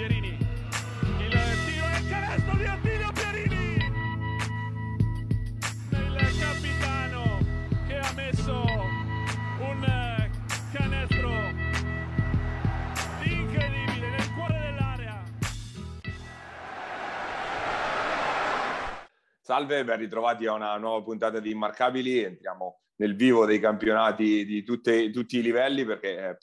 Pierini. Il tiro e il canestro di Antonio Pierini. Il capitano che ha messo un canestro incredibile nel cuore dell'area. Salve, ben ritrovati a una nuova puntata di Immarcabili. Entriamo nel vivo dei campionati di tutti i livelli, perché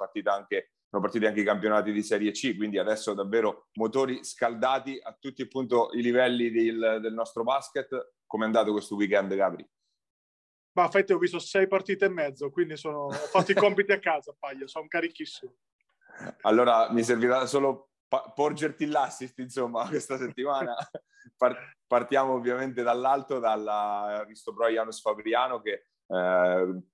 sono partiti anche i campionati di Serie C, quindi adesso davvero motori scaldati a tutti appunto i livelli del nostro basket. Come è andato questo weekend, Gabri? Ma a fette ho visto 6 partite e mezzo, quindi ho fatto i compiti a casa, Paglio, sono carichissimo. Allora mi servirà solo porgerti l'assist, insomma, questa settimana. Partiamo ovviamente dall'alto, dalla Vis to Broianos Fabriano, che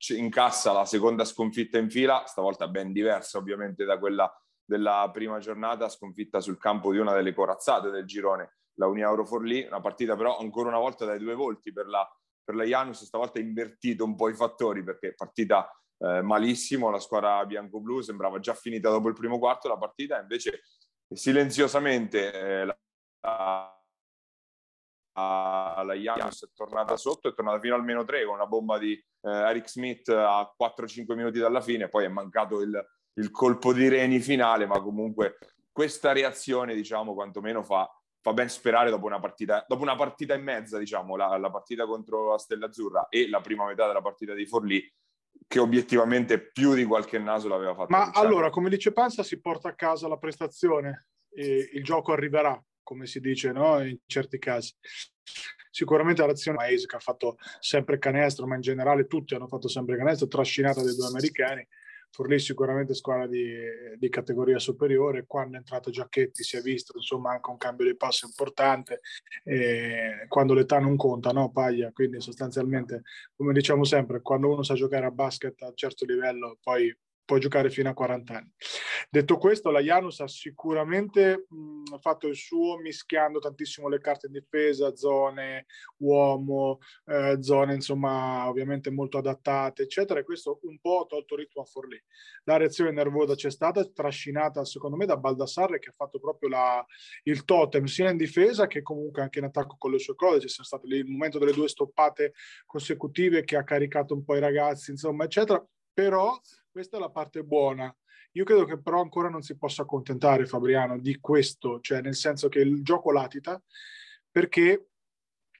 incassa la seconda sconfitta in fila, stavolta ben diversa ovviamente da quella della prima giornata, sconfitta sul campo di una delle corazzate del girone, la Unieuro Forlì. Una partita però ancora una volta dai due volti per la Janus, stavolta invertito un po' i fattori, perché partita malissimo, la squadra bianco-blu sembrava già finita dopo il primo quarto la partita, invece silenziosamente la Janus è tornata sotto, è tornata fino al meno 3 con una bomba di Eric Smith a 4-5 minuti dalla fine. Poi è mancato il colpo di reni finale, ma comunque questa reazione, diciamo, quantomeno fa ben sperare dopo una partita e mezza, diciamo, la partita contro la Stella Azzurra e la prima metà della partita di Forlì, che obiettivamente più di qualche naso l'aveva fatta. Ma diciamo, allora, come dice Panza, si porta a casa la prestazione e il gioco arriverà, come si dice, no? In certi casi. Sicuramente l'azione Maese, che ha fatto sempre canestro, ma in generale tutti hanno fatto sempre canestro, trascinata dai due americani. Forlì sicuramente squadra di categoria superiore. Quando è entrato Giacchetti si è visto, insomma, anche un cambio di passo importante, quando l'età non conta, no, Paglia? Quindi sostanzialmente, come diciamo sempre, quando uno sa giocare a basket a un certo livello, poi può giocare fino a 40 anni. Detto questo, la Janus ha sicuramente fatto il suo, mischiando tantissimo le carte in difesa, zone uomo, zone insomma ovviamente molto adattate, eccetera, e questo un po' ha tolto ritmo a Forlì. La reazione nervosa c'è stata, trascinata secondo me da Baldassarre, che ha fatto proprio il totem sia in difesa che comunque anche in attacco con le sue cose. Ci sono state lì il momento delle 2 stoppate consecutive che ha caricato un po' i ragazzi, insomma, eccetera. Però questa è la parte buona. Io credo che però ancora non si possa accontentare Fabriano di questo, cioè nel senso che il gioco latita, perché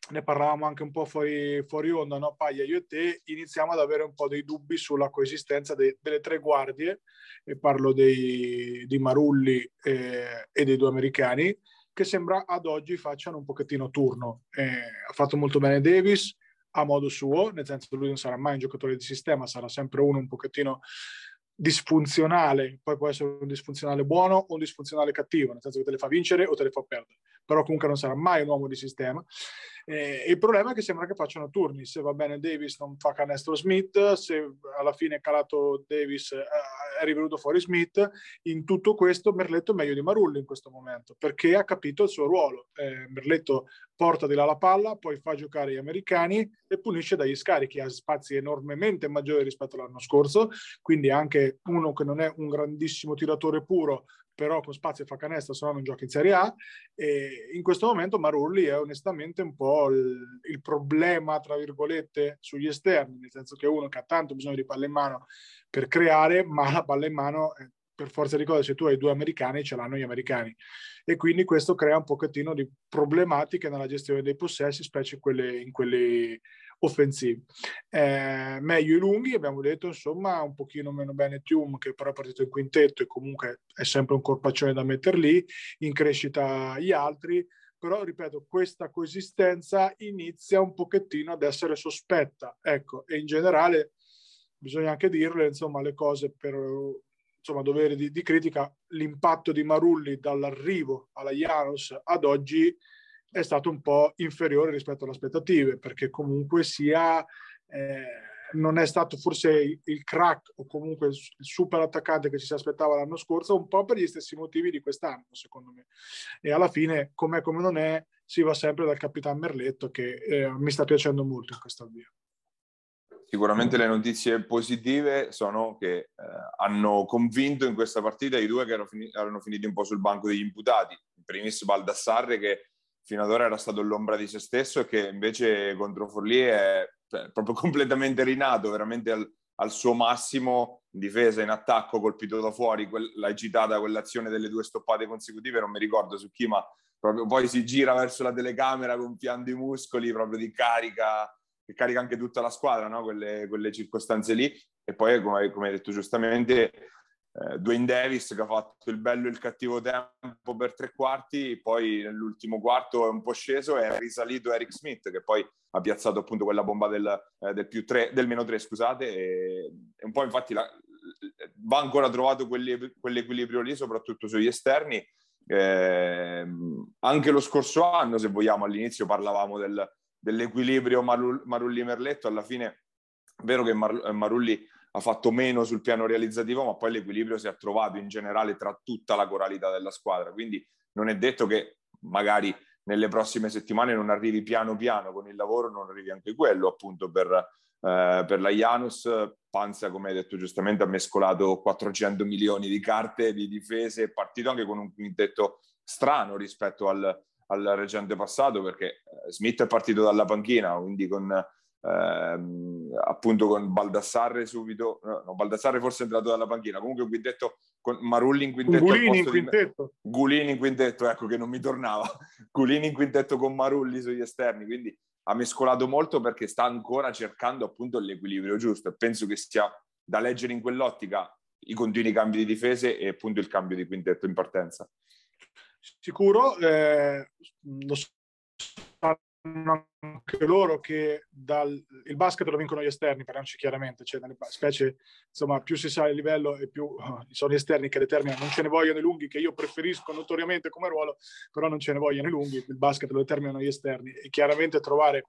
ne parlavamo anche un po' fuori onda, no, Paglia? Io e te iniziamo ad avere un po' dei dubbi sulla coesistenza delle 3 guardie, e parlo di Marulli e dei 2 americani, che sembra ad oggi facciano un pochettino turno. Ha fatto molto bene Davis, a modo suo, nel senso che lui non sarà mai un giocatore di sistema, sarà sempre uno un pochettino disfunzionale. Poi può essere un disfunzionale buono o un disfunzionale cattivo, nel senso che te le fa vincere o te le fa perdere, però comunque non sarà mai un uomo di sistema. Il problema è che sembra che facciano turni. Se va bene Davis non fa canestro Smith, se alla fine è calato Davis è rivenuto fuori Smith. In tutto questo Merletto è meglio di Marulli in questo momento, perché ha capito il suo ruolo. Merletto porta di là la palla, poi fa giocare gli americani e punisce dagli scarichi, ha spazi enormemente maggiori rispetto all'anno scorso, quindi anche uno che non è un grandissimo tiratore puro, però con spazio fa canestro, se no non gioca in Serie A. E in questo momento Marulli è onestamente un po' il problema, tra virgolette, sugli esterni, nel senso che è uno che ha tanto bisogno di palla in mano per creare, ma la palla in mano per forza di cose, se tu hai 2 americani, ce l'hanno gli americani, e quindi questo crea un pochettino di problematiche nella gestione dei possessi, specie in quelli offensivi. Meglio i lunghi, abbiamo detto, insomma, un pochino meno bene Thioune, che però è partito in quintetto e comunque è sempre un corpaccione da mettere lì, in crescita gli altri, però ripeto, questa coesistenza inizia un pochettino ad essere sospetta, ecco. E in generale bisogna anche dirle, insomma, le cose per, insomma, dovere di critica. L'impatto di Marulli dall'arrivo alla Janus ad oggi è stato un po' inferiore rispetto alle aspettative, perché comunque sia non è stato forse il crack o comunque il super attaccante che ci si aspettava l'anno scorso, un po' per gli stessi motivi di quest'anno, secondo me. E alla fine, com'è come non è, si va sempre dal capitano Merletto, che mi sta piacendo molto in questo avvio. Sicuramente le notizie positive sono che hanno convinto in questa partita i due che erano finiti un po' sul banco degli imputati. In primis Baldassarre, che fino ad ora era stato l'ombra di se stesso e che invece contro Forlì è proprio completamente rinato, veramente al suo massimo, in difesa, in attacco, colpito da fuori. L'hai citata quell'azione delle due stoppate consecutive, non mi ricordo su chi, ma proprio poi si gira verso la telecamera gonfiando i muscoli, proprio di carica, che carica anche tutta la squadra, no? Quelle circostanze lì. E poi, come hai detto giustamente, Dwayne Davis, che ha fatto il bello e il cattivo tempo per tre quarti, poi nell'ultimo quarto è un po' sceso e è risalito Eric Smith, che poi ha piazzato appunto quella bomba del -3, scusate, e un po' infatti va ancora trovato quell'equilibrio lì, soprattutto sugli esterni. Anche lo scorso anno, se vogliamo, all'inizio parlavamo dell'equilibrio Marulli-Merletto. Alla fine è vero che Marulli ha fatto meno sul piano realizzativo, ma poi l'equilibrio si è trovato in generale tra tutta la coralità della squadra, quindi non è detto che magari nelle prossime settimane non arrivi piano piano con il lavoro, non arrivi anche quello appunto per la Janus. Panza, come hai detto giustamente, ha mescolato 400 milioni di carte, di difese, è partito anche con un quintetto strano rispetto al recente passato, perché Smith è partito dalla panchina, quindi appunto con Baldassarre subito, no, Baldassarre forse è entrato dalla panchina, comunque un quintetto con Marulli in quintetto, Gulini in quintetto, ecco che non mi tornava, Gulini in quintetto con Marulli sugli esterni, quindi ha mescolato molto perché sta ancora cercando appunto l'equilibrio giusto, e penso che sia da leggere in quell'ottica i continui cambi di difese e appunto il cambio di quintetto in partenza. Sicuro, lo sanno anche loro che il basket lo vincono gli esterni, parliamoci chiaramente, cioè nelle specie, insomma, più si sale il livello e più sono gli esterni che determinano. Non ce ne vogliono i lunghi, che io preferisco notoriamente come ruolo, però non ce ne vogliono i lunghi, il basket lo determinano gli esterni, e chiaramente trovare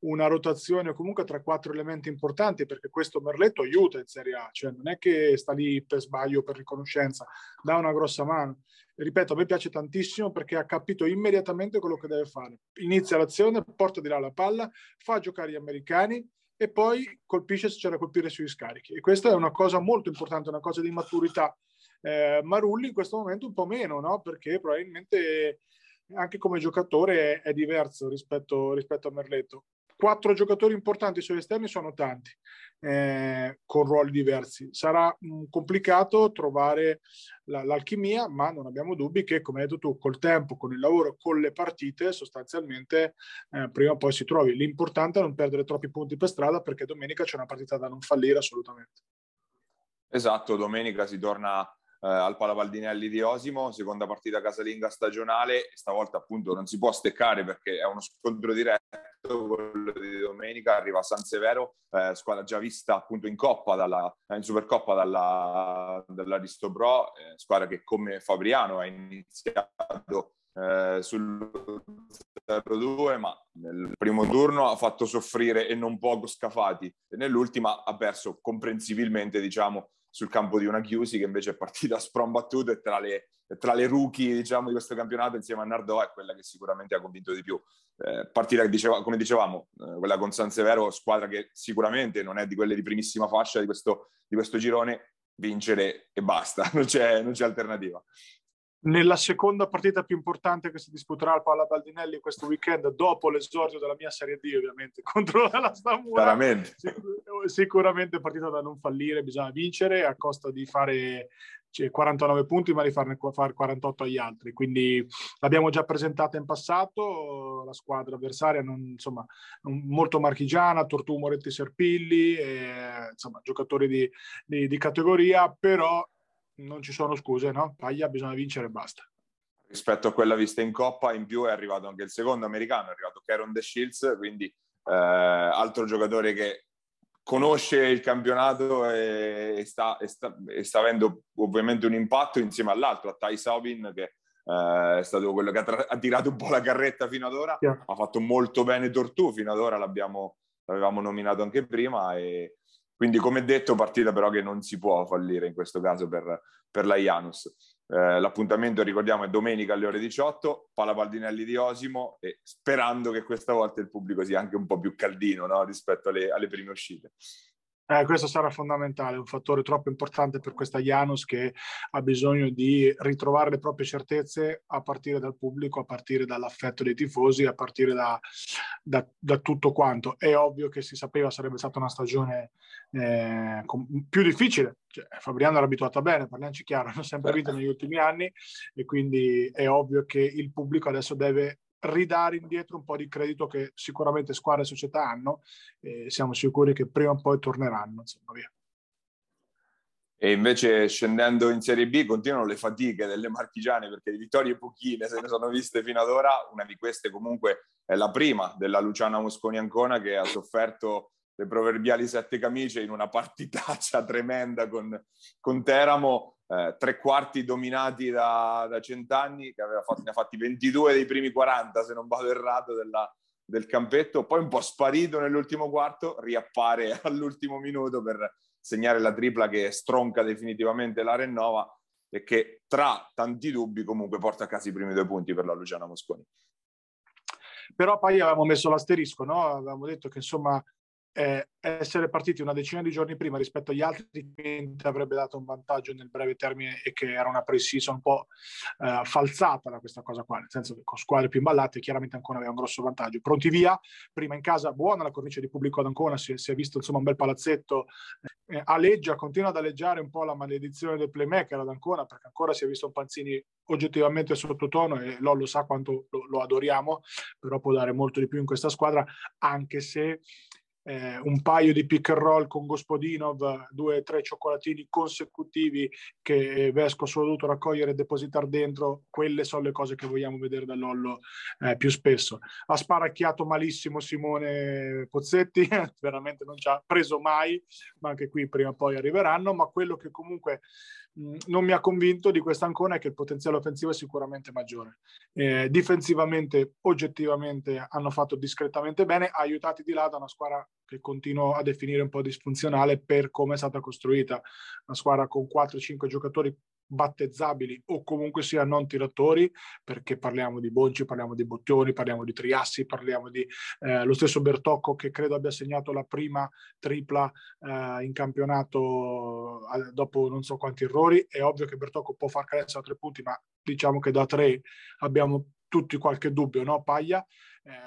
una rotazione comunque tra quattro elementi importanti, perché questo Merletto aiuta in Serie A, cioè non è che sta lì per sbaglio, per riconoscenza, dà una grossa mano. Ripeto, a me piace tantissimo perché ha capito immediatamente quello che deve fare. Inizia l'azione, porta di là la palla, fa giocare gli americani e poi colpisce se c'è da colpire sui scarichi. E questa è una cosa molto importante, una cosa di maturità. Marulli in questo momento un po' meno, no? Perché probabilmente anche come giocatore è diverso rispetto a Merletto. Quattro giocatori importanti sugli esterni sono tanti, con ruoli diversi. Sarà complicato trovare l'alchimia, ma non abbiamo dubbi che, come hai detto tu, col tempo, con il lavoro, con le partite, sostanzialmente prima o poi si trovi. L'importante è non perdere troppi punti per strada, perché domenica c'è una partita da non fallire assolutamente. Esatto, domenica si torna al Palavaldinelli di Osimo, seconda partita casalinga stagionale. Stavolta appunto non si può steccare perché è uno scontro diretto, quello di domenica. Arriva a San Severo, squadra già vista appunto in Coppa, in Supercoppa dalla Risto Pro, squadra che come Fabriano ha iniziato sul 0-2, ma nel primo turno ha fatto soffrire e non poco Scafati, e nell'ultima ha perso comprensibilmente, diciamo, sul campo di una Chiusi, che invece è partita sprombattuta e tra le rookie, diciamo, di questo campionato, insieme a Nardò, è quella che sicuramente ha convinto di più. Partita che come dicevamo, quella con San Severo, squadra che sicuramente non è di quelle di primissima fascia di questo girone, vincere e basta, non c'è alternativa. Nella seconda partita più importante che si disputerà al Palavaldinelli questo weekend, dopo l'esordio della mia Serie D, ovviamente, contro la Stamura, sicuramente partita da non fallire, bisogna vincere a costa di fare 49 punti, ma di farne 48 agli altri. Quindi l'abbiamo già presentata in passato, la squadra avversaria molto marchigiana, Tortù, Moretti, Serpilli, insomma giocatori di categoria, però non ci sono scuse, no? Paglia, bisogna vincere e basta. Rispetto a quella vista in Coppa, in più è arrivato anche il secondo americano, è arrivato Caron De Shields, quindi altro giocatore che conosce il campionato e sta avendo ovviamente un impatto insieme all'altro, a Ty Saubin, che è stato quello che ha tirato un po' la carretta fino ad ora, yeah. Ha fatto molto bene Tortù, fino ad ora l'avevamo nominato anche prima, e quindi, come detto, partita però che non si può fallire in questo caso per la Janus. L'appuntamento, ricordiamo, è domenica alle ore 18, Palavaldinelli di Osimo, e sperando che questa volta il pubblico sia anche un po' più caldino, no? Rispetto alle prime uscite. Questo sarà fondamentale, un fattore troppo importante per questa Janus, che ha bisogno di ritrovare le proprie certezze a partire dal pubblico, a partire dall'affetto dei tifosi, a partire da tutto quanto. È ovvio che si sapeva sarebbe stata una stagione più difficile, cioè, Fabriano era abituata bene, parliamoci chiaro, hanno sempre vinto negli ultimi anni, e quindi è ovvio che il pubblico adesso deve ridare indietro un po' di credito che sicuramente squadre e società hanno, e siamo sicuri che prima o poi torneranno, insomma, via. E invece scendendo in Serie B continuano le fatiche delle marchigiane, perché di vittorie pochine se ne sono viste fino ad ora. Una di queste comunque è la prima della Luciana Mosconi Ancona, che ha sofferto le proverbiali sette camicie in una partitaccia tremenda con Teramo, tre quarti dominati da Centanni, che ne ha fatti 22 dei primi 40, se non vado errato, del campetto. Poi un po' sparito nell'ultimo quarto, riappare all'ultimo minuto per segnare la tripla che stronca definitivamente la Renova, e che tra tanti dubbi comunque porta a casa i primi 2 punti per la Luciana Mosconi. Però poi avevamo messo l'asterisco, no? Avevamo detto che, insomma, essere partiti una decina di giorni prima rispetto agli altri avrebbe dato un vantaggio nel breve termine, e che era una pre-season un po' falsata da questa cosa qua, nel senso che con squadre più imballate chiaramente Ancona aveva un grosso vantaggio. Pronti via, prima in casa, buona la cornice di pubblico ad Ancona, si è visto, insomma, un bel palazzetto, aleggia, continua ad aleggiare un po' la maledizione del playmaker ad Ancona, perché ancora si è visto un Panzini oggettivamente sottotono, e Lollo sa quanto lo adoriamo, però può dare molto di più in questa squadra, anche se un paio di pick and roll con Gospodinov, 2 o 3 cioccolatini consecutivi che Vesco ha dovuto raccogliere e depositare dentro, quelle sono le cose che vogliamo vedere da Lollo più spesso. Ha sparacchiato malissimo Simone Pozzetti, veramente non ci ha preso mai, ma anche qui prima o poi arriveranno. Ma quello che comunque non mi ha convinto di questa Ancona è che il potenziale offensivo è sicuramente maggiore, difensivamente oggettivamente hanno fatto discretamente bene, aiutati di là da una squadra che continuo a definire un po' disfunzionale per come è stata costruita, una squadra con 4-5 giocatori battezzabili o comunque sia non tiratori, perché parliamo di Bonci, parliamo di Bottioni, parliamo di Triassi, parliamo di lo stesso Bertocco, che credo abbia segnato la prima tripla in campionato dopo non so quanti errori. È ovvio che Bertocco può far carezza da 3 punti, ma diciamo che da 3 abbiamo tutti qualche dubbio, no? Paglia,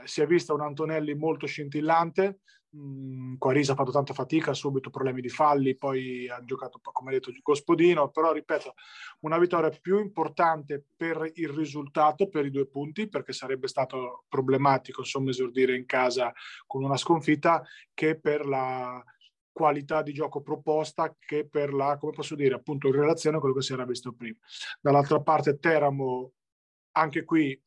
si è vista un Antonelli molto scintillante. Quarisa ha fatto tanta fatica, subito problemi di falli, poi ha giocato, come detto, Gospodino. Però ripeto, una vittoria più importante per il risultato, per i 2 punti, perché sarebbe stato problematico, insomma, esordire in casa con una sconfitta, che per la qualità di gioco proposta, che per la, come posso dire, appunto, in relazione a quello che si era visto prima. Dall'altra parte Teramo, anche qui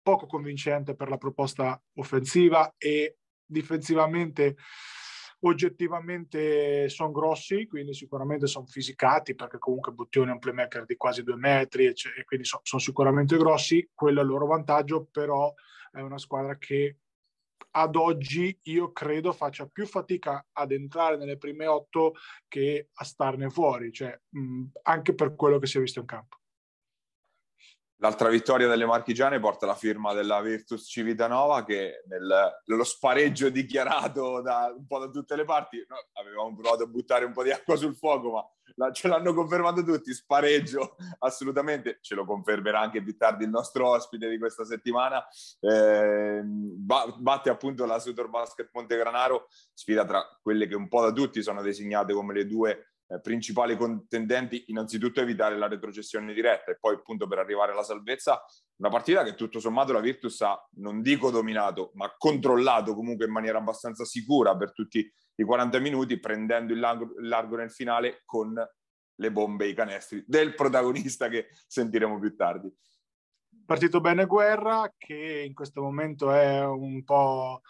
poco convincente per la proposta offensiva, e difensivamente oggettivamente sono grossi, quindi sicuramente sono fisicati, perché comunque Bottioni è un playmaker di quasi 2 metri, e quindi sono sicuramente grossi, quello è il loro vantaggio. Però è una squadra che ad oggi io credo faccia più fatica ad entrare nelle prime 8 che a starne fuori, cioè anche per quello che si è visto in campo. L'altra vittoria delle marchigiane porta la firma della Virtus Civitanova, che nello spareggio dichiarato un po' da tutte le parti, no, avevamo provato a buttare un po' di acqua sul fuoco, ma ce l'hanno confermato tutti, spareggio assolutamente, ce lo confermerà anche più tardi il nostro ospite di questa settimana. Batte appunto la Superbasket Montegranaro, sfida tra quelle che un po' da tutti sono designate come le due principali contendenti, innanzitutto evitare la retrocessione diretta e poi appunto per arrivare alla salvezza. Una partita che tutto sommato la Virtus ha, non dico dominato, ma controllato comunque in maniera abbastanza sicura per tutti i 40 minuti, prendendo il largo nel finale con le bombe e i canestri del protagonista che sentiremo più tardi. Partito bene Guerra, che in questo momento è un po'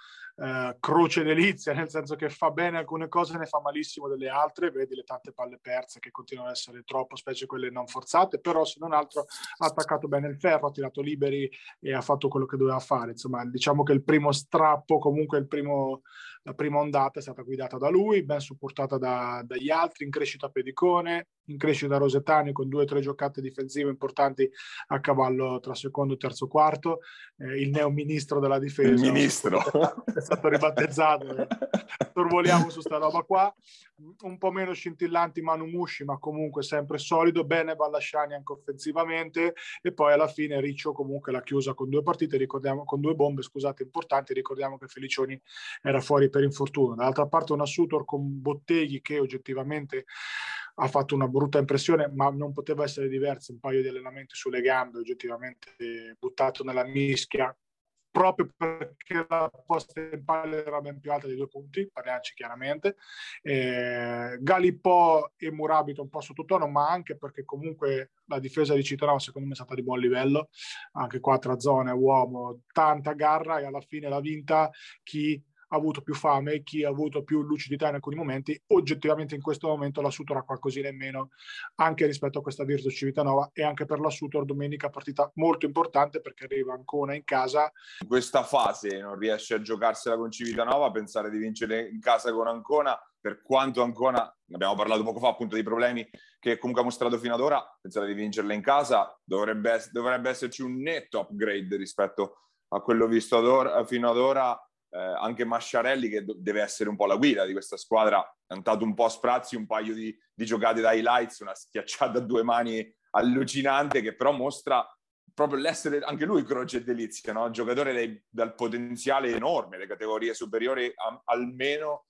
croce delizia, nel senso che fa bene alcune cose, ne fa malissimo delle altre. Vedi le tante palle perse che continuano ad essere troppo, specie quelle non forzate, però se non altro ha attaccato bene il ferro, ha tirato liberi e ha fatto quello che doveva fare. Insomma, diciamo che il primo strappo, comunque la prima ondata è stata guidata da lui, ben supportata dagli altri, in crescita Pedicone, in crescita Rosettani con 2 o 3 giocate difensive importanti a cavallo tra secondo e terzo quarto. Il neo ministro della difesa, il ministro, è stato ribattezzato. Sorvoliamo su sta roba qua. Un po' meno scintillanti Manu Musci, ma comunque sempre solido. Bene Ballasciani anche offensivamente, e poi alla fine Riccio comunque l'ha chiusa con 2 partite, ricordiamo, con 2 bombe, scusate, importanti. Ricordiamo che Felicioni era fuori per infortunio. Dall'altra parte una Sutor con Botteghi che oggettivamente ha fatto una brutta impressione, ma non poteva essere diversa. Un paio di allenamenti sulle gambe, oggettivamente buttato nella mischia, proprio perché la posta in palla era ben più alta di 2 punti, parliamoci chiaramente. Galipò e Murabito un po' sottotono, ma anche perché comunque la difesa di Cittadino secondo me è stata di buon livello, anche qua tra zone, uomo, tanta garra, e alla fine l'ha vinta chi ha avuto più fame, chi ha avuto più lucidità in alcuni momenti. Oggettivamente in questo momento la Sutor ha qualcosina in meno anche rispetto a questa Virtus Civitanova, e anche per la Sutor domenica partita molto importante perché arriva Ancona in casa. In questa fase non riesce a giocarsela con Civitanova, pensare di vincere in casa con Ancona, per quanto Ancona, ne abbiamo parlato poco fa appunto dei problemi che comunque ha mostrato fino ad ora, pensare di vincerla in casa dovrebbe esserci un netto upgrade rispetto a quello visto fino ad ora. Anche Masciarelli, che deve essere un po' la guida di questa squadra, ha cantato un po' a sprazzi un paio di giocate da highlights, una schiacciata a 2 mani allucinante, che però mostra proprio l'essere anche lui croce e delizia, no? Giocatore dal potenziale enorme, le categorie superiori almeno,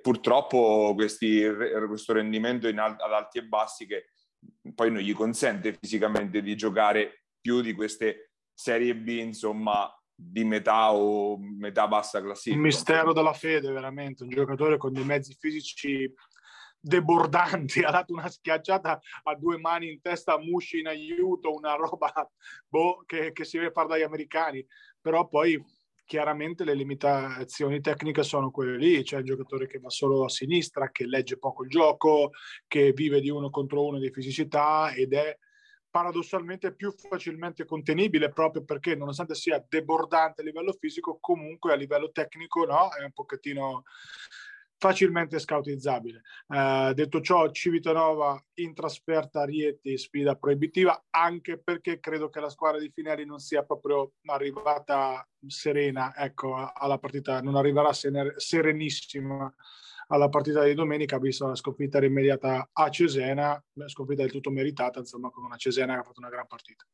purtroppo questo rendimento ad alti e bassi che poi non gli consente fisicamente di giocare più di queste Serie B, insomma, di metà o metà bassa classifica. Un mistero della fede, veramente, un giocatore con dei mezzi fisici debordanti, ha dato una schiacciata a 2 mani in testa a Musci in aiuto, una roba che si deve fare dagli americani, però poi chiaramente le limitazioni tecniche sono quelle lì. C'è un giocatore che va solo a sinistra, che legge poco il gioco, che vive di 1 contro 1 di fisicità, ed è paradossalmente più facilmente contenibile, proprio perché nonostante sia debordante a livello fisico, comunque a livello tecnico, no, è un pochettino facilmente scautizzabile. Detto ciò, Civitanova in trasferta a Rieti, sfida proibitiva, anche perché credo che la squadra di Finali non sia proprio arrivata serena, ecco, alla partita, non arriverà serenissima alla partita di domenica, vista la sconfitta rimediata a Cesena, sconfitta del tutto meritata, insomma, con una Cesena che ha fatto una gran partita.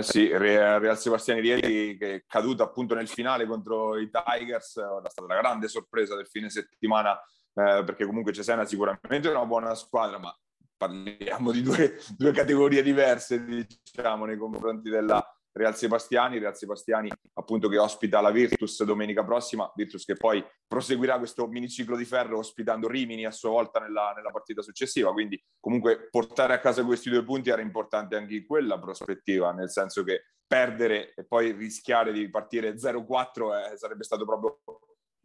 Sì, Real Sebastiani Rieti, che è caduta appunto nel finale contro i Tigers, è stata una grande sorpresa del fine settimana, perché comunque Cesena sicuramente è una buona squadra, ma parliamo di due categorie diverse, diciamo, nei confronti della Real Sebastiani, appunto, che ospita la Virtus domenica prossima. Virtus che poi proseguirà questo miniciclo di ferro ospitando Rimini a sua volta nella partita successiva, quindi comunque portare a casa questi 2 punti era importante anche in quella prospettiva, nel senso che perdere e poi rischiare di partire 0-4 sarebbe stato proprio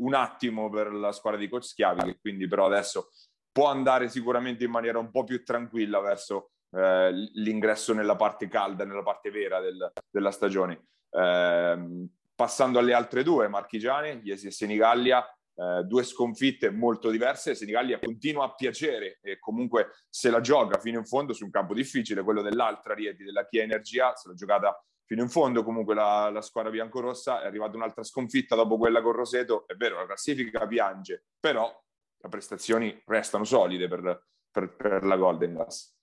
un attimo per la squadra di coach Schiavi, quindi però adesso può andare sicuramente in maniera un po' più tranquilla verso l'ingresso nella parte calda, nella parte vera della stagione. Passando alle altre due marchigiane, Iesi e Senigallia, 2 sconfitte molto diverse. Senigallia continua a piacere e comunque se la gioca fino in fondo su un campo difficile, quello dell'altra Rieti, della Chia Energia, se l'ha giocata fino in fondo comunque la squadra biancorossa. È arrivata un'altra sconfitta dopo quella con Roseto, è vero, la classifica piange, però le prestazioni restano solide per la Golden Glass.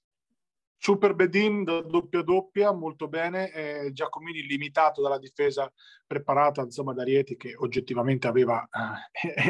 Super Bedin da doppia, molto bene. Giacomini limitato dalla difesa preparata, insomma, da Rieti, che oggettivamente aveva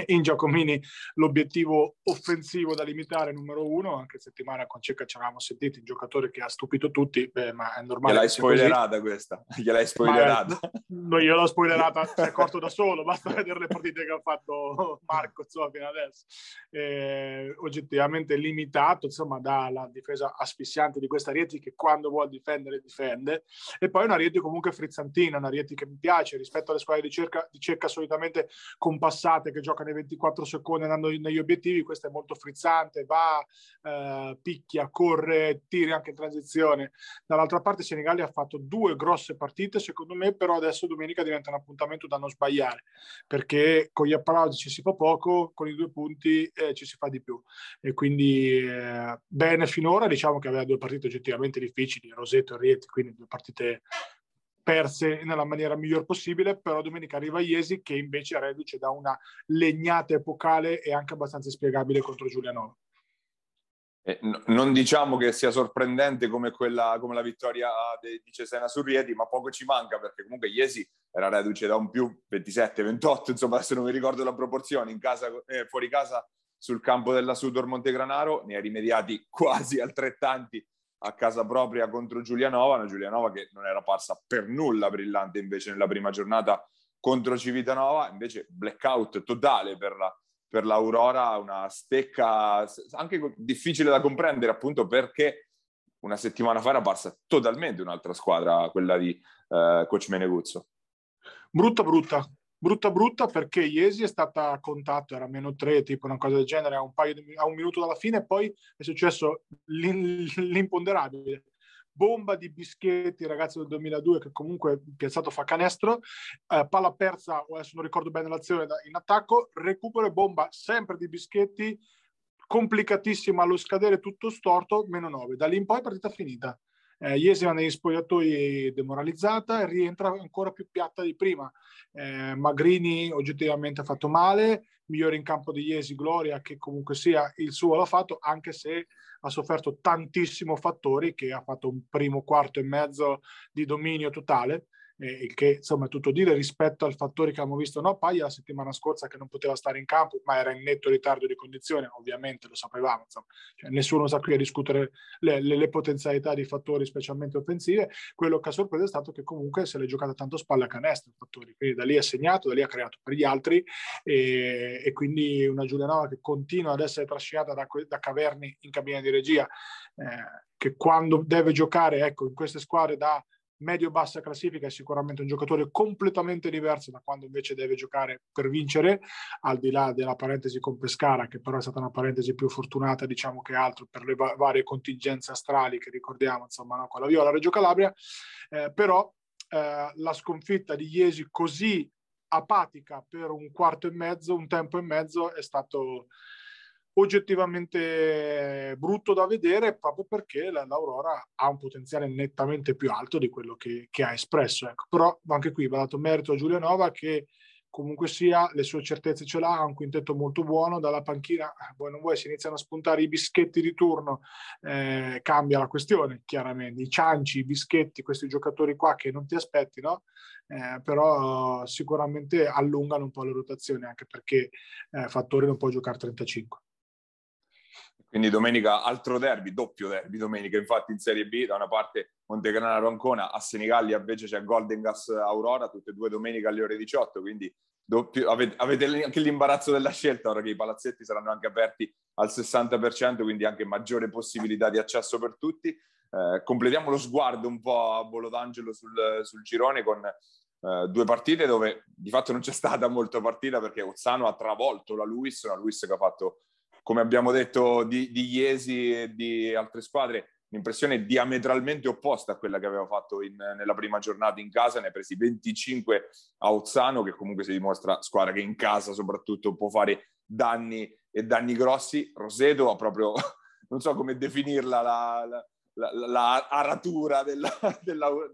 in Giacomini l'obiettivo offensivo da limitare numero 1. Anche settimana con Ceca ci eravamo sentiti, un giocatore che ha stupito tutti, ma è normale. Gliel'hai spoilerata questa? Gliel'hai spoilerata? No, io l'ho spoilerata, si è accorto da solo, basta vedere le partite che ha fatto Marco, insomma, fino adesso. Oggettivamente limitato, insomma, dalla difesa asfissiante di questa Rieti che quando vuol difendere difende, e poi una Rieti comunque frizzantina, una Rieti che mi piace rispetto alle squadre di cerca solitamente compassate che giocano i 24 secondi andando negli obiettivi. Questa è molto frizzante, va, picchia, corre, tira anche in transizione. Dall'altra parte Senigallia ha fatto due grosse partite secondo me, però adesso domenica diventa un appuntamento da non sbagliare, perché con gli applausi ci si fa poco, con i due punti ci si fa di più, e quindi bene finora. Diciamo che aveva due partite oggettivamente difficili, Roseto e Rieti, quindi due partite perse nella maniera miglior possibile, però domenica arriva Iesi che invece reduce da una legnata epocale e anche abbastanza inspiegabile contro Giulianova. Non diciamo che sia sorprendente come la vittoria di Cesena su Rieti, ma poco ci manca, perché comunque Iesi era reduce da un più 27-28, insomma, se non mi ricordo la proporzione, in casa, fuori casa sul campo della Sudor Montegranaro, ne ha rimediati quasi altrettanti a casa propria contro Giulianova, una Giulianova che non era parsa per nulla brillante invece nella prima giornata contro Civitanova, invece blackout totale per l'Aurora, una stecca anche difficile da comprendere, appunto perché una settimana fa era parsa totalmente un'altra squadra, quella di coach Meneguzzo. Brutta perché Iesi è stata a contatto, era -3, tipo una cosa del genere, a un minuto dalla fine, poi è successo l'imponderabile. Bomba di Bischetti, ragazzo del 2002, che comunque piazzato fa canestro, palla persa, adesso non ricordo bene l'azione, in attacco, recupero e bomba sempre di Bischetti, complicatissima allo scadere, tutto storto, -9. Da lì in poi partita finita. Iesi va negli spogliatoi demoralizzata e rientra ancora più piatta di prima. Magrini oggettivamente ha fatto male, migliore in campo di Iesi Gloria, che comunque sia il suo l'ha fatto, anche se ha sofferto tantissimo Fattori, che ha fatto un primo quarto e mezzo di dominio totale, che insomma è tutto dire rispetto al Fattori che abbiamo visto Paia la settimana scorsa, che non poteva stare in campo ma era in netto ritardo di condizione, ovviamente lo sapevamo, insomma. Cioè, nessuno sta qui a discutere le potenzialità di Fattori, specialmente offensive. Quello che ha sorpreso è stato che comunque se l'è giocata tanto spalla a canestro Fattori, quindi da lì ha segnato, da lì ha creato per gli altri, e quindi una Giulianova che continua ad essere trascinata da Caverni in cabina di regia, che quando deve giocare, ecco, in queste squadre da medio-bassa classifica è sicuramente un giocatore completamente diverso da quando invece deve giocare per vincere, al di là della parentesi con Pescara, che però è stata una parentesi più fortunata, diciamo, che altro, per le varie contingenze astrali che ricordiamo, insomma, no? Con la Viola Reggio Calabria, però la sconfitta di Iesi così apatica per un quarto e mezzo, un tempo e mezzo, è stato oggettivamente brutto da vedere, proprio perché l'Aurora ha un potenziale nettamente più alto di quello che ha espresso, ecco. Però anche qui va dato merito a Giulianova, che comunque sia le sue certezze ce l'ha, ha un quintetto molto buono. Dalla panchina, voi non vuoi, si iniziano a spuntare i Bischetti di turno, cambia la questione chiaramente, i Cianci, i Bischetti, questi giocatori qua che non ti aspetti, no? Però sicuramente allungano un po' le rotazioni, anche perché Fattori non può giocare 35. Quindi domenica altro derby, doppio derby domenica, infatti in Serie B, da una parte Montegranaro Ancona, a Senigallia invece c'è Golden Gas Aurora, tutte e due domenica alle ore 18, quindi doppio. Avete anche l'imbarazzo della scelta, ora che i palazzetti saranno anche aperti al 60%, quindi anche maggiore possibilità di accesso per tutti. Completiamo lo sguardo un po' a volo d'angelo sul girone con due partite dove di fatto non c'è stata molta partita, perché Ozzano ha travolto la Luis, una Luis che ha fatto, come abbiamo detto, di Iesi e di altre squadre, un'impressione diametralmente opposta a quella che aveva fatto nella prima giornata in casa. Ne ha presi 25 a Ozzano, che comunque si dimostra squadra che in casa soprattutto può fare danni, e danni grossi. Roseto ha proprio, non so come definirla, la aratura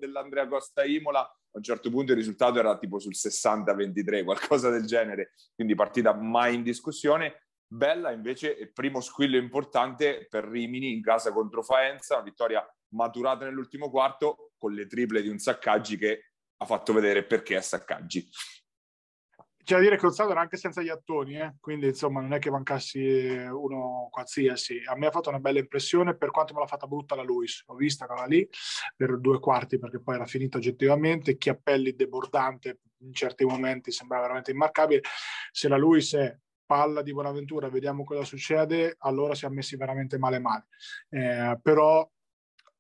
dell'Andrea Costa Imola. A un certo punto il risultato era tipo sul 60-23, qualcosa del genere, quindi partita mai in discussione. Bella invece il primo squillo importante per Rimini in casa contro Faenza, una vittoria maturata nell'ultimo quarto con le triple di un Saccaggi che ha fatto vedere perché è Saccaggi. C'è da dire che Ozzano era anche senza gli attoni, quindi insomma non è che mancassi uno qualsiasi. A me ha fatto una bella impressione, per quanto me l'ha fatta brutta la Luis, l'ho vista che era lì per due quarti, perché poi era finita oggettivamente. Chiappelli debordante in certi momenti, sembrava veramente immarcabile. Se la Luis è palla di Bonaventura, vediamo cosa succede, allora si è messi veramente male. Però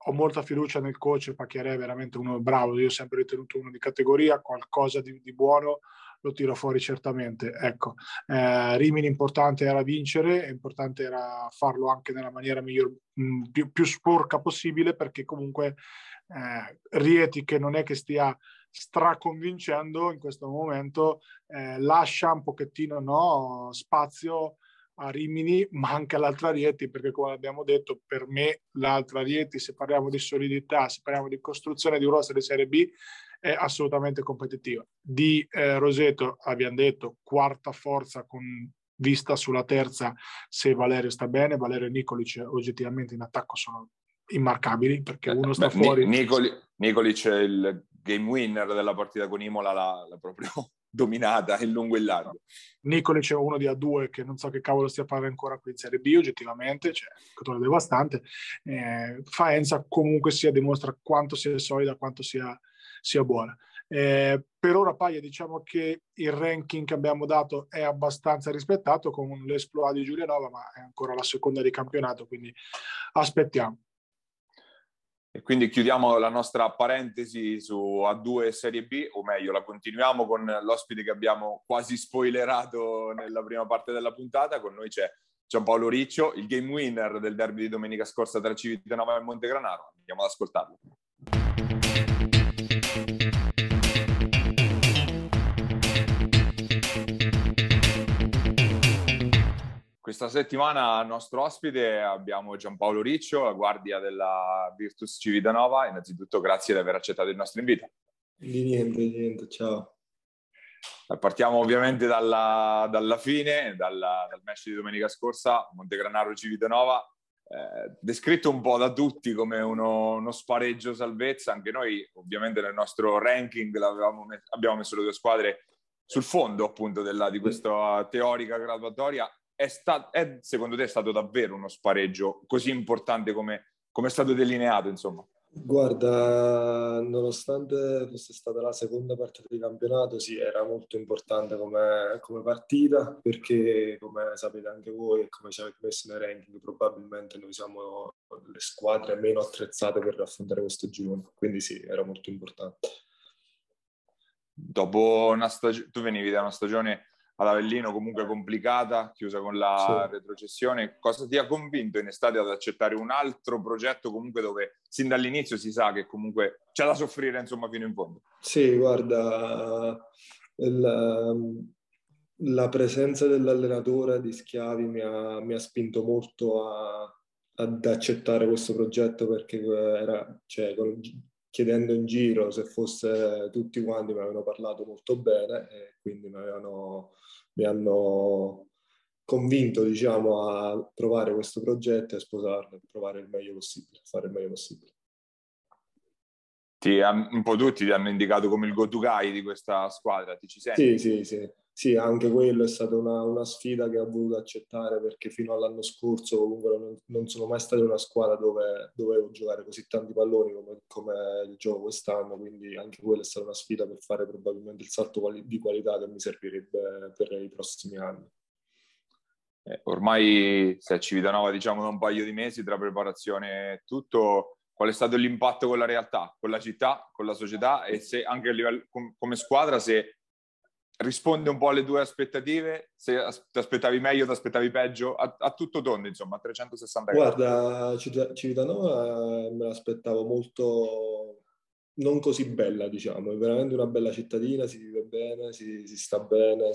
ho molta fiducia nel coach Pacchiarè, è veramente uno bravo, io ho sempre ritenuto uno di categoria, qualcosa di buono lo tiro fuori certamente, ecco. Rimini importante era vincere, importante era farlo anche nella maniera miglior, più sporca possibile, perché comunque Rieti, che non è che stia straconvincendo in questo momento, lascia un pochettino, no, spazio a Rimini, ma anche all'altra Rieti, perché come abbiamo detto, per me l'altra Rieti, se parliamo di solidità, se parliamo di costruzione di un roster di Serie B, è assolutamente competitiva. Di Roseto abbiamo detto quarta forza, con vista sulla terza se Valerio sta bene. Valerio e Nicolic oggettivamente in attacco sono immarcabili, perché uno sta fuori. Nicolic è il game winner della partita con Imola, la proprio dominata in lungo e largo. Nicolic è uno di A2 che non so che cavolo stia a fare ancora qui in Serie B oggettivamente, cioè un giocatore devastante. Faenza comunque sia dimostra quanto sia solida, quanto sia buona. Per ora Paglia, diciamo che il ranking che abbiamo dato è abbastanza rispettato con l'esploit di Giulianova, ma è ancora la seconda di campionato, quindi aspettiamo. E quindi chiudiamo la nostra parentesi su A2 Serie B, o meglio la continuiamo con l'ospite che abbiamo quasi spoilerato nella prima parte della puntata. Con noi c'è Gian Paolo Riccio, il game winner del derby di domenica scorsa tra Civitanova e Montegranaro. Andiamo ad ascoltarlo. Questa settimana nostro ospite abbiamo Gian Paolo Riccio, la guardia della Virtus Civitanova. Innanzitutto grazie di aver accettato il nostro invito. Di niente, ciao. Partiamo ovviamente dalla fine, dal match di domenica scorsa, Montegranaro-Civitanova. Descritto un po' da tutti come uno spareggio salvezza. Anche noi ovviamente nel nostro ranking abbiamo messo le due squadre sul fondo appunto di questa teorica graduatoria. È secondo te è stato davvero uno spareggio così importante come è stato delineato, insomma? Guarda, nonostante fosse stata la seconda partita di campionato, sì, era molto importante come partita, perché come sapete anche voi e come ci avete messo nei ranking, probabilmente noi siamo le squadre meno attrezzate per affrontare questo girone, quindi sì, era molto importante. Dopo tu venivi da una stagione ad Avellino comunque complicata, chiusa con la retrocessione. Cosa ti ha convinto in estate ad accettare un altro progetto comunque dove sin dall'inizio si sa che comunque c'è da soffrire, insomma, fino in fondo? Sì, guarda, la presenza dell'allenatore di Schiavi mi ha spinto molto ad accettare questo progetto, perché chiedendo in giro, se fosse, tutti quanti mi avevano parlato molto bene e quindi mi hanno convinto, diciamo, a provare questo progetto e a sposarlo, a provare il meglio possibile, a fare il meglio possibile. Un po' tutti ti hanno indicato come il go-to guy di questa squadra, ti ci senti? Sì, anche quello è stata una sfida che ho voluto accettare, perché fino all'anno scorso comunque non sono mai stata una squadra dove dovevo giocare così tanti palloni come il gioco quest'anno, quindi anche quella è stata una sfida per fare probabilmente il salto di qualità che mi servirebbe per i prossimi anni. Ormai sei a Civitanova, diciamo, da un paio di mesi tra preparazione e tutto. Qual è stato l'impatto con la realtà, con la città, con la società, e se anche a livello come squadra, se risponde un po' alle tue aspettative, se ti aspettavi meglio, ti aspettavi peggio, a tutto tondo, insomma, a 360 gradi? Guarda, Civitanova me l'aspettavo molto, non così bella, diciamo, è veramente una bella cittadina, si vive bene, si sta bene,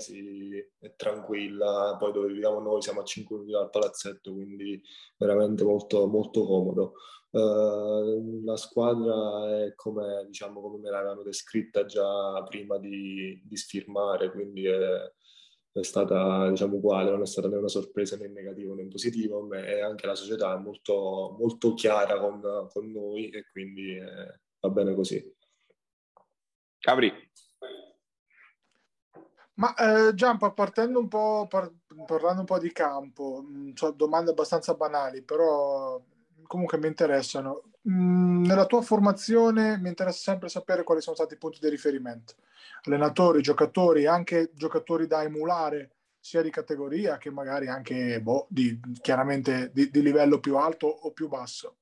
è tranquilla, poi dove viviamo noi siamo a 5 minuti dal palazzetto, quindi veramente molto, molto comodo. La squadra è come, diciamo, come me l'avevano descritta già prima di sfirmare, quindi è stata, diciamo, uguale, non è stata né una sorpresa né in negativo né in positivo, e anche la società è molto, molto chiara con noi e quindi va bene così. Capri. Ma Giampa, parlando un po' di campo, ho domande abbastanza banali, però comunque mi interessano. Nella tua formazione mi interessa sempre sapere quali sono stati i punti di riferimento, allenatori, giocatori, anche giocatori da emulare, sia di categoria che magari anche chiaramente di livello più alto o più basso.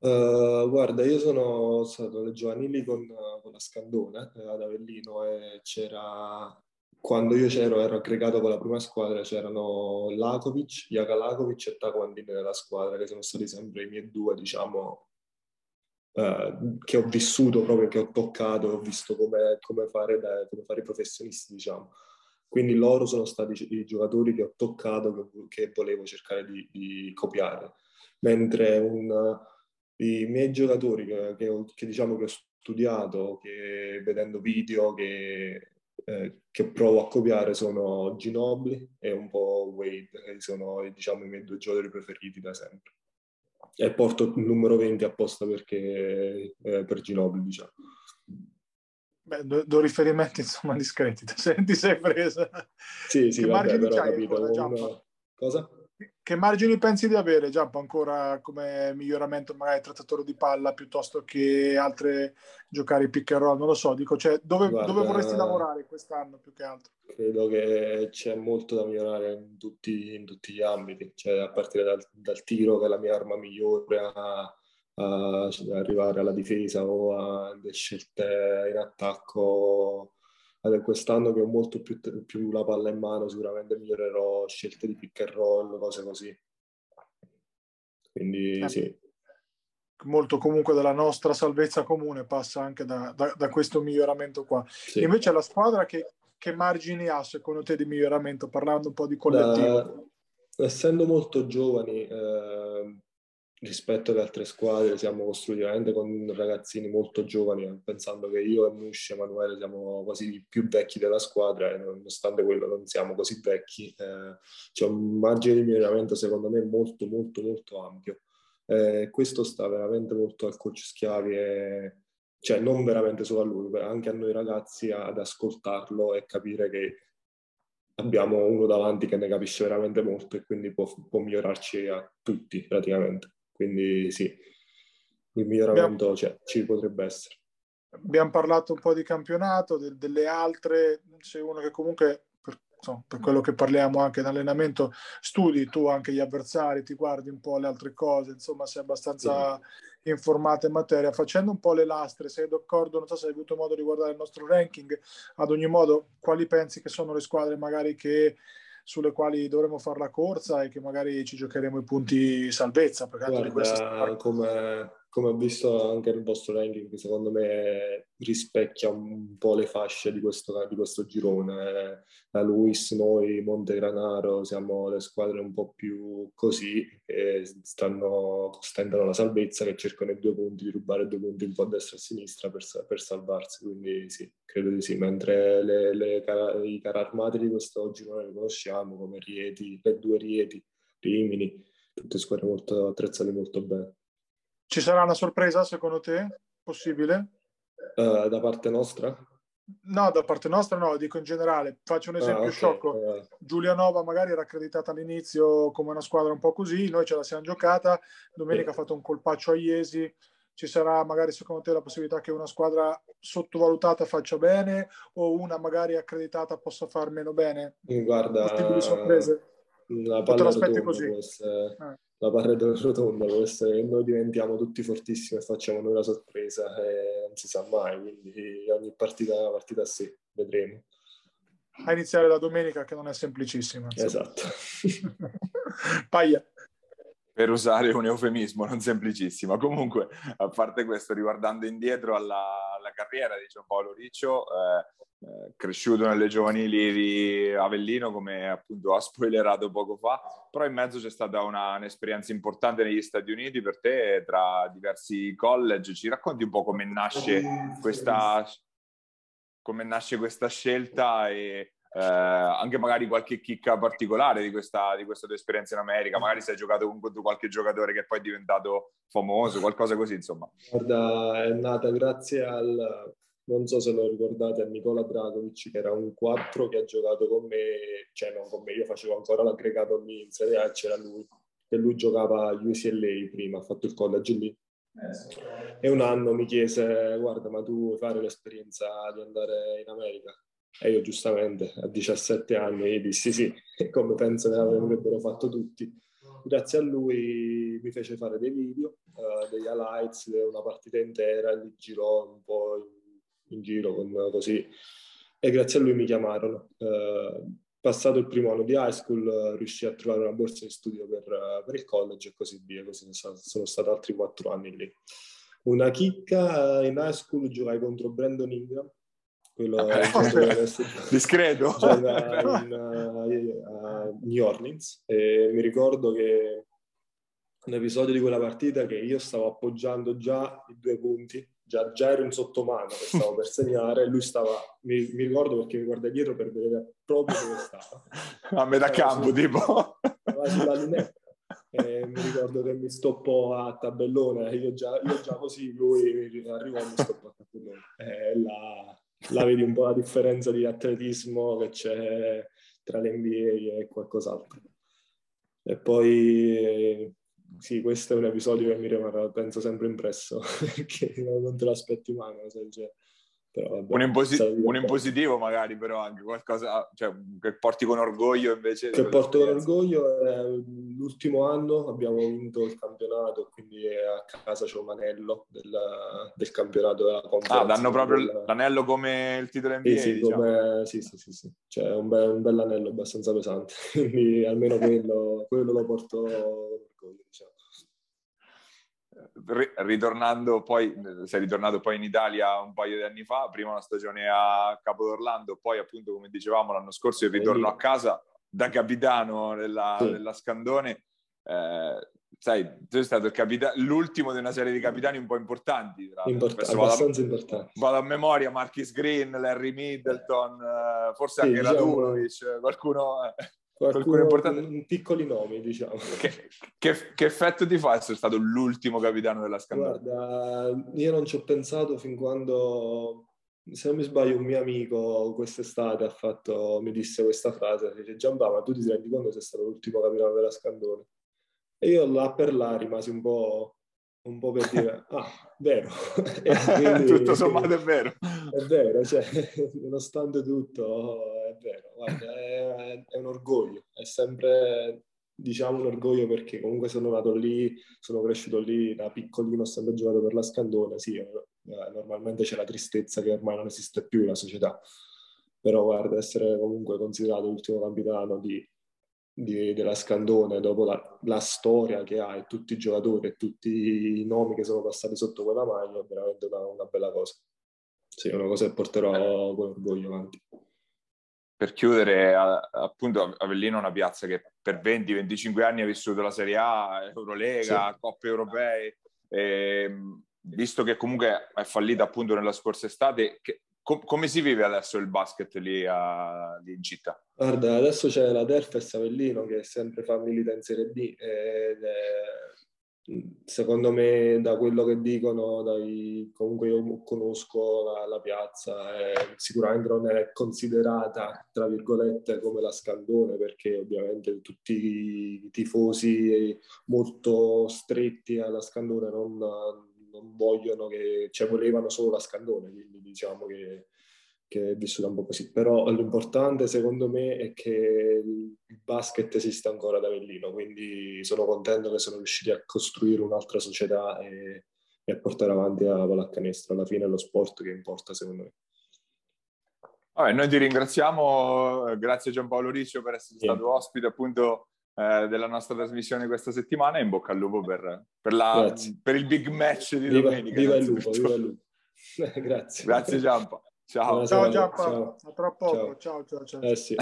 Guarda, io sono stato alle giovanili con la Scandone ad Avellino e c'era... Quando io c'ero, ero aggregato con la prima squadra, c'erano Lakovic, Jaka Lakovic e Taquandini nella squadra, che sono stati sempre i miei due, diciamo, che ho vissuto proprio, che ho toccato, ho visto come fare i professionisti, diciamo. Quindi loro sono stati i giocatori che ho toccato, che volevo cercare di copiare. Mentre i miei giocatori che ho studiato, che vedendo video, che provo a copiare sono Ginobili e un po' Wade, che sono, diciamo, i miei due giocatori preferiti da sempre. E porto il numero 20 apposta perché per Ginobili, diciamo. Beh, due riferimenti, insomma, discreti. Ti sei presa. Sì, vabbè, però hai capito. Cosa? Che margini pensi di avere, Giampa, ancora come miglioramento, magari trattatore di palla piuttosto che altre giocare pick and roll? Non lo so, dico, cioè, dove vorresti lavorare quest'anno più che altro? Credo che c'è molto da migliorare in tutti gli ambiti, cioè a partire dal tiro, che è la mia arma migliore, a arrivare alla difesa o a scelte in attacco. Quest'anno che ho molto più la palla in mano, sicuramente migliorerò scelte di pick and roll, cose così. Quindi sì. Molto comunque della nostra salvezza comune passa anche da questo miglioramento qua. Sì. Invece la squadra che margini ha secondo te di miglioramento, parlando un po' di collettivo? Essendo molto giovani rispetto alle altre squadre, siamo costruiti veramente con ragazzini molto giovani, pensando che io e Musci e Emanuele siamo quasi i più vecchi della squadra, e nonostante quello non siamo così vecchi. C'è un margine di miglioramento secondo me molto molto molto ampio. Questo sta veramente molto al coach Schiavi, cioè non veramente solo a lui, ma anche a noi ragazzi ad ascoltarlo e capire che abbiamo uno davanti che ne capisce veramente molto e quindi può migliorarci a tutti praticamente. Quindi sì, il miglioramento ci potrebbe essere. Abbiamo parlato un po' di campionato, delle altre. C'è uno che comunque, per quello che parliamo anche in allenamento, studi tu anche gli avversari, ti guardi un po' le altre cose, insomma sei abbastanza informato in materia. Facendo un po' le lastre, sei d'accordo? Non so se hai avuto modo di guardare il nostro ranking. Ad ogni modo, quali pensi che sono le squadre magari sulle quali dovremo fare la corsa e che magari ci giocheremo i punti salvezza? Guarda, come ho visto anche il vostro ranking, secondo me rispecchia un po' le fasce di questo girone. La Luis, noi, Montegranaro, siamo le squadre un po' più così, che stentano la salvezza, che cercano i 2 punti, di rubare 2 punti un po' a destra e a sinistra per salvarsi. Quindi sì, credo di sì. Mentre i cararmati di questo girone li conosciamo, come Rieti, le 2 Rieti, Rimini, tutte squadre molto attrezzate, molto bene. Ci sarà una sorpresa secondo te? Possibile? Da parte nostra? No, da parte nostra no, dico in generale. Faccio un esempio sciocco. Giulianova magari era accreditata all'inizio come una squadra un po' così, noi ce la siamo giocata, domenica ha fatto un colpaccio a Iesi. Ci sarà magari secondo te la possibilità che una squadra sottovalutata faccia bene o una magari accreditata possa far meno bene? Guarda, possibili sorprese? La palla rotonda così. La parete rotonda può essere che noi diventiamo tutti fortissimi e facciamo noi la sorpresa, non si sa mai, quindi ogni partita è una partita a sé, vedremo. A iniziare da domenica, che non è semplicissima. Esatto. Paglia. Per usare un eufemismo, non semplicissima. Comunque, a parte questo, riguardando indietro alla carriera di Gian Paolo Riccio, cresciuto nelle giovanili di Avellino, come appunto ha spoilerato poco fa, però in mezzo c'è stata un'esperienza importante negli Stati Uniti per te, tra diversi college. Ci racconti un po' come nasce questa scelta e anche magari qualche chicca particolare di questa tua esperienza in America, magari se hai giocato con qualche giocatore che poi è diventato famoso, qualcosa così, insomma. Guarda, è nata grazie al... Non so se lo ricordate, a Nicola Dragovic, che era un 4 che ha giocato con me, cioè non con me, io facevo ancora l'aggregato lì in Serie A, c'era lui, e lui giocava UCLA prima, ha fatto il college lì. E un anno mi chiese, guarda, ma tu vuoi fare l'esperienza di andare in America? E io giustamente, a 17 anni, dissi sì, come penso che avrebbero fatto tutti. Grazie a lui mi fece fare dei video degli highlights, una partita intera, li girò un po' in giro così, e grazie a lui mi chiamarono. Passato il primo anno di high school riuscii a trovare una borsa di studio per il college e così via, così sono stati altri 4 anni lì. Una chicca: in high school giocai contro Brandon Ingram, quello discreto, a New Orleans, e mi ricordo che un episodio di quella partita che io stavo appoggiando già i 2 punti, già ero in sottomano, stavo per segnare, lui stava, mi ricordo perché mi guarda dietro per vedere proprio dove stava. A metà campo, tipo. Sulla lunetta. Mi ricordo che mi stoppò a tabellone, io già così, lui arrivò e mi stoppò a tabellone. La vedi un po' la differenza di atletismo che c'è tra l'NBA e qualcos'altro. E poi... Sì, questo è un episodio che mi rimarrà, penso, sempre impresso, perché non te l'aspetti mai, però, vabbè, un in positivo magari, però anche qualcosa, cioè, che porti con orgoglio invece. Che porto con orgoglio, l'ultimo anno abbiamo vinto il campionato, quindi a casa c'è un anello del campionato della conference. Ah, danno proprio l'anello come il titolo NBA? Sì, diciamo. Sì. Cioè, un bel anello abbastanza pesante, quindi almeno quello lo porto... Diciamo. Sei ritornato poi in Italia un paio di anni fa, prima una stagione a Capodorlando, poi appunto come dicevamo l'anno scorso il ritorno a casa da capitano della Scandone. Sai, tu sei stato l'ultimo di una serie di capitani un po' importanti, abbastanza importanti. Vado a memoria: Marquis Green, Larry Middleton, forse anche Radulovic, diciamo, qualcuno... Qualcuno importante, piccoli nomi, diciamo. Che effetto ti fa essere stato l'ultimo capitano della Scandale? Guarda, io non ci ho pensato fin quando, se non mi sbaglio, un mio amico quest'estate mi disse questa frase, dice: Giambà, ma tu ti rendi conto che sei stato l'ultimo capitano della Scandale? E io là per là rimasi un po' per dire, vero. Quindi, tutto sommato è vero. È vero, cioè, nonostante tutto è vero. Guarda, è un orgoglio, è sempre, diciamo, un orgoglio, perché comunque sono nato lì, sono cresciuto lì, da piccolino ho sempre giocato per la Scandone. Sì, normalmente c'è la tristezza che ormai non esiste più nella società, però guarda, essere comunque considerato l'ultimo capitano della Scandone, dopo la storia che ha e tutti i giocatori e tutti i nomi che sono passati sotto quella maglia, è veramente una bella cosa. Sì, una cosa che porterò con orgoglio avanti. Per chiudere, appunto, Avellino è una piazza che per 20-25 anni ha vissuto la Serie A, Eurolega, sì, Coppe Europee, visto che comunque è fallita appunto nella scorsa estate, come si vive adesso il basket lì in città? Guarda, adesso c'è la Terfes Avellino, che è sempre famiglia in Serie B, secondo me, da quello che dicono, comunque io conosco la piazza, sicuramente non è considerata, tra virgolette, come la Scandone, perché ovviamente tutti i tifosi molto stretti alla Scandone non vogliono che, cioè, volevano solo la Scandone, quindi diciamo che è vissuta un po' così. Però l'importante, secondo me, è che il basket esista ancora ad Avellino, quindi sono contento che sono riusciti a costruire un'altra società e a portare avanti la pallacanestro. Alla fine è lo sport che importa, secondo me. Vabbè, noi ti ringraziamo, grazie Gian Paolo Riccio per essere stato ospite appunto della nostra trasmissione questa settimana, e in bocca al lupo per il big match di domenica. Viva il lupo. Grazie. Grazie Giampa. Ciao. Ciao Giampa. Ciao. A tra poco. Ciao. Sì.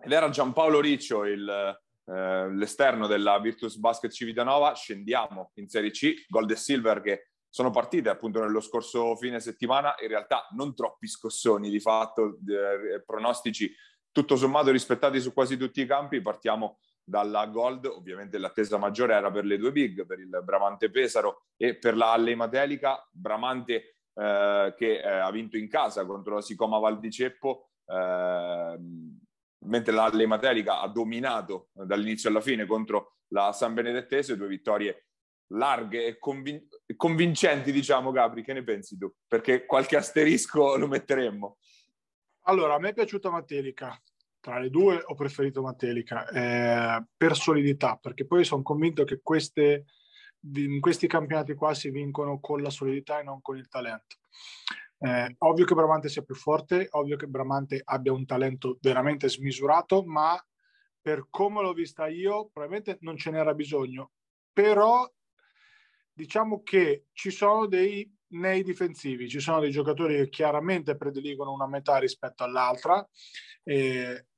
Ed era Gian Paolo Riccio, l'esterno della Virtus Basket Civitanova. Scendiamo in Serie C, Gold e Silver, che sono partite appunto nello scorso fine settimana, in realtà non troppi scossoni di fatto, pronostici tutto sommato rispettati su quasi tutti i campi. Partiamo dalla Gold, ovviamente l'attesa maggiore era per le 2 big, per il Bramante Pesaro e per la Alley Matelica. Bramante che ha vinto in casa contro la Sicoma Val di Ceppo, mentre la Alley Matelica ha dominato dall'inizio alla fine contro la San Benedettese, 2 vittorie larghe e convincenti, diciamo. Gabri, che ne pensi tu? Perché qualche asterisco lo metteremmo. Allora, a me è piaciuta Matelica. Tra le due ho preferito Matelica per solidità, perché poi sono convinto che questi campionati qua si vincono con la solidità e non con il talento. Ovvio che Bramante sia più forte, ovvio che Bramante abbia un talento veramente smisurato, ma per come l'ho vista io probabilmente non ce n'era bisogno. Però diciamo che ci sono dei nei difensivi, ci sono dei giocatori che chiaramente prediligono una metà rispetto all'altra.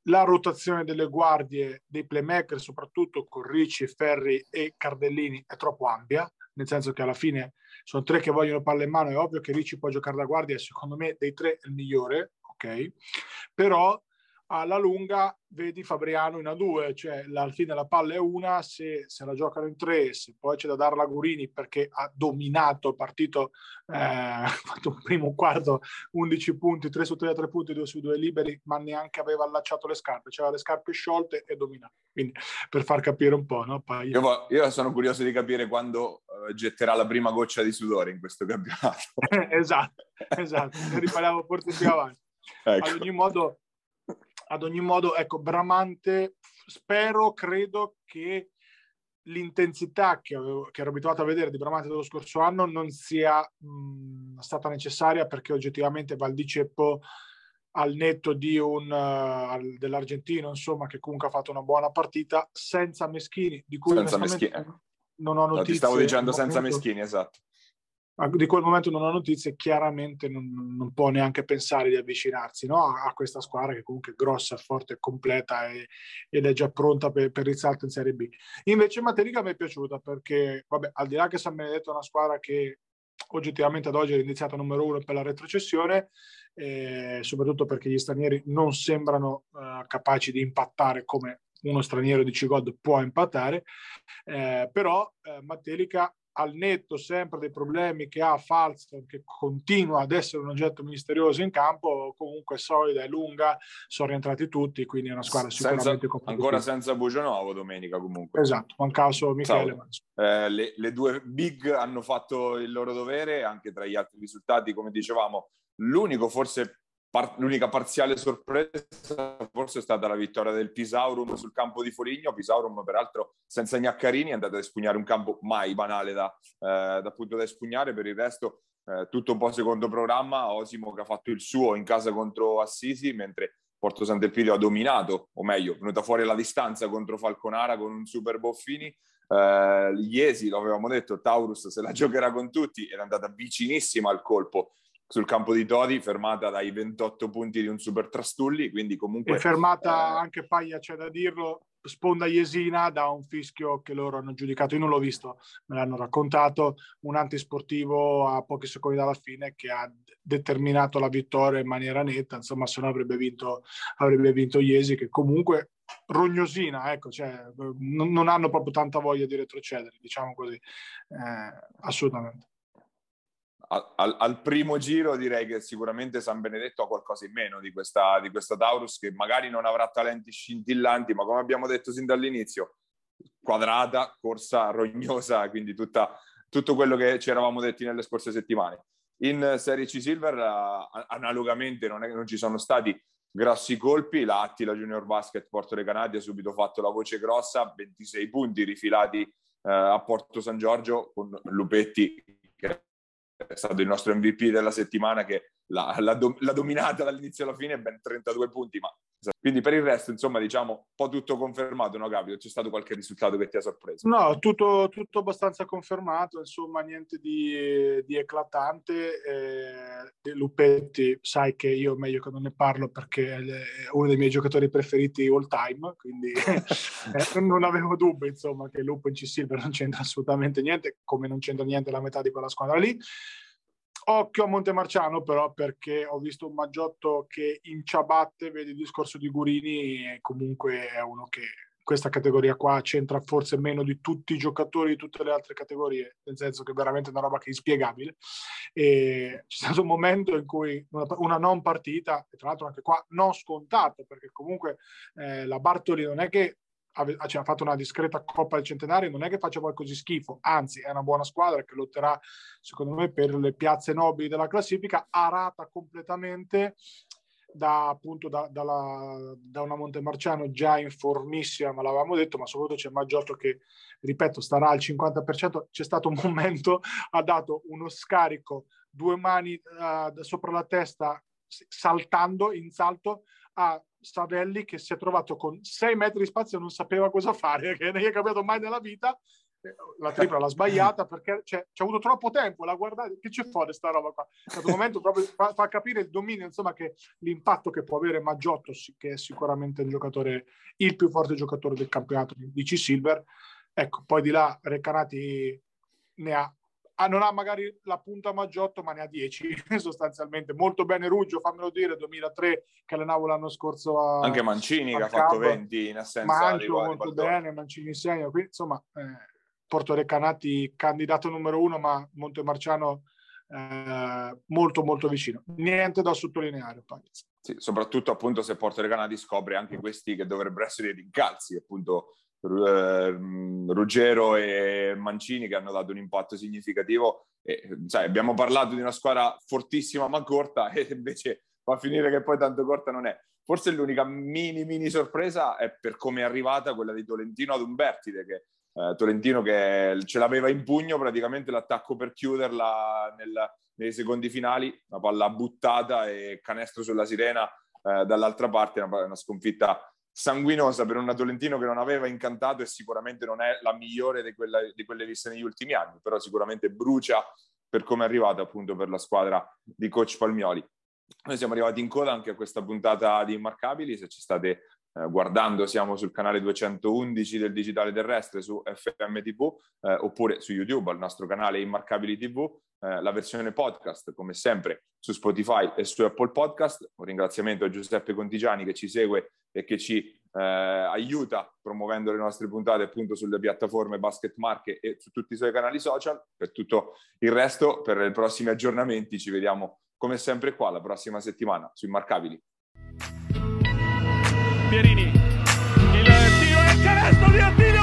La rotazione delle guardie, dei playmaker, soprattutto con Ricci, Ferri e Cardellini, è troppo ampia, nel senso che alla fine sono tre che vogliono palla in mano. È ovvio che Ricci può giocare da guardia, secondo me dei tre è il migliore, ok? Però alla lunga vedi Fabriano in A2, cioè alla fine la palla è una, se la giocano in tre, se poi c'è da darla a Gurini perché ha dominato il partito, ha fatto un primo quarto, 11 punti, 3 su 3 a 3 punti, 2 su 2 liberi, ma neanche aveva allacciato le scarpe, c'era le scarpe sciolte e dominava. Quindi per far capire un po', no? Poi... Io sono curioso di capire quando getterà la prima goccia di sudore in questo campionato. Esatto, ne riparliamo forse più avanti. Ecco. Ad ogni modo, ecco, Bramante, credo che l'intensità che ero abituato a vedere di Bramante dello scorso anno non sia stata necessaria, perché oggettivamente va al di ceppo al netto di dell'argentino, insomma, che comunque ha fatto una buona partita, senza Meschini, di cui non ho notizie. Ti stavo dicendo senza Meschini, esatto. Di quel momento non ho notizie, chiaramente non può neanche pensare di avvicinarsi, no? a questa squadra che comunque è grossa, forte, completa ed è già pronta per il salto in Serie B. Invece Matelica mi è piaciuta perché, vabbè, al di là che San Benedetto è una squadra che oggettivamente ad oggi è iniziata numero uno per la retrocessione, soprattutto perché gli stranieri non sembrano capaci di impattare come uno straniero di Cigod può impattare, però Matelica, al netto sempre dei problemi che ha Falston, che continua ad essere un oggetto misterioso in campo, comunque solida e lunga, sono rientrati tutti, quindi è una squadra sicuramente competitiva. Ancora senza Bugionovo domenica comunque. Esatto, manca solo Michele. Le due big hanno fatto il loro dovere, anche tra gli altri risultati, come dicevamo, l'unica parziale sorpresa forse è stata la vittoria del Pisaurum sul campo di Foligno. Pisaurum peraltro senza Gnaccarini è andato ad espugnare un campo mai banale da espugnare. Per il resto tutto un po' secondo programma. Osimo che ha fatto il suo in casa contro Assisi, mentre Porto Sant'Elpidio ha dominato, o meglio è venuta fuori la distanza contro Falconara con un super Boffini. Iesi, lo avevamo detto, Taurus se la giocherà con tutti ed è andata vicinissima al colpo sul campo di Todi, fermata dai 28 punti di un super Trastulli, quindi comunque... E fermata anche Paglia, c'è da dirlo, sponda iesina da un fischio che loro hanno giudicato, io non l'ho visto, me l'hanno raccontato, un antisportivo a pochi secondi dalla fine che ha determinato la vittoria in maniera netta, insomma se no avrebbe vinto Iesi, che comunque rognosina, ecco, cioè, non hanno proprio tanta voglia di retrocedere, diciamo così, assolutamente. Al primo giro direi che sicuramente San Benedetto ha qualcosa in meno di questa Taurus, che magari non avrà talenti scintillanti, ma come abbiamo detto sin dall'inizio, quadrata, corsa, rognosa, quindi tutto quello che ci eravamo detti nelle scorse settimane. In Serie C Silver analogamente non ci sono stati grossi colpi. La Attila Junior Basket Porto Recanati ha subito fatto la voce grossa, 26 punti rifilati a Porto San Giorgio con Lupetti, che è stato il nostro MVP della settimana, che l'ha dominata dall'inizio alla fine, ben 32 punti. Ma quindi per il resto, insomma, diciamo un po' tutto confermato, no Gabri? C'è stato qualche risultato che ti ha sorpreso? No, tutto abbastanza confermato, insomma niente di eclatante. Lupetti, sai che io meglio che non ne parlo perché è uno dei miei giocatori preferiti all time, quindi non avevo dubbi, insomma, che Lupo in C-Silver non c'entra assolutamente niente, come non c'entra niente la metà di quella squadra lì. Occhio a Montemarciano però, perché ho visto un Maggiotto che in ciabatte, vedi il discorso di Gurini, e comunque è uno che questa categoria qua c'entra forse meno di tutti i giocatori di tutte le altre categorie, nel senso che veramente è una roba che è inspiegabile. E c'è stato un momento in cui una non partita, e tra l'altro anche qua non scontata, perché comunque la Bartoli non è che ci ha fatto una discreta Coppa del Centenario, non è che faccia poi così schifo, anzi è una buona squadra che lotterà secondo me per le piazze nobili della classifica, arata completamente da una Montemarciano già in formissima, ma l'avevamo detto, ma soprattutto c'è Maggiotto che, ripeto, starà al 50%. C'è stato un momento, ha dato uno scarico, due mani sopra la testa, saltando in salto a Savelli, che si è trovato con 6 metri di spazio e non sapeva cosa fare, che non gli è cambiato mai nella vita. La tripla l'ha sbagliata perché c'è avuto troppo tempo, la guardate, che ci fa di sta roba qua? È stato un momento proprio fa capire il dominio, insomma, che l'impatto che può avere Maggiotto, che è sicuramente il giocatore, il più forte giocatore del campionato di C-Silver. Ecco, poi di là Recanati ne ha, non ha magari la punta Maggiotto, ma ne ha 10 sostanzialmente. Molto bene Ruggio, fammelo dire, 2003 che allenavo l'anno scorso anche Mancini che ha fatto 20 in assenza di Baldassarre. Molto bene, Mancini segna, quindi insomma Porto Recanati candidato numero 1, ma Montemarciano molto molto vicino. Niente da sottolineare, sì, soprattutto appunto se Porto Recanati scopre anche questi che dovrebbero essere i rincalzi, appunto Ruggero e Mancini, che hanno dato un impatto significativo. E, sai, abbiamo parlato di una squadra fortissima ma corta, e invece va a finire che poi tanto corta non è. Forse l'unica mini sorpresa è per come è arrivata quella di Tolentino ad Umbertide, che Tolentino che ce l'aveva in pugno praticamente l'attacco per chiuderla nei secondi finali, una palla buttata e canestro sulla sirena dall'altra parte, una sconfitta sanguinosa per un Tolentino che non aveva incantato e sicuramente non è la migliore di quelle viste negli ultimi anni, però sicuramente brucia per come è arrivata appunto per la squadra di coach Palmioli. Noi siamo arrivati in coda anche a questa puntata di Immarcabili. Se ci state guardando, siamo sul canale 211 del Digitale Terrestre su FM TV oppure su YouTube al nostro canale Immarcabili TV, la versione podcast come sempre su Spotify e su Apple Podcast. Un ringraziamento a Giuseppe Contigiani che ci segue e che ci aiuta promuovendo le nostre puntate appunto sulle piattaforme Basket Marche e su tutti i suoi canali social. Per tutto il resto, per i prossimi aggiornamenti, ci vediamo come sempre qua la prossima settimana su Immarcabili. Pierini, il tiro e il canestro di Attila!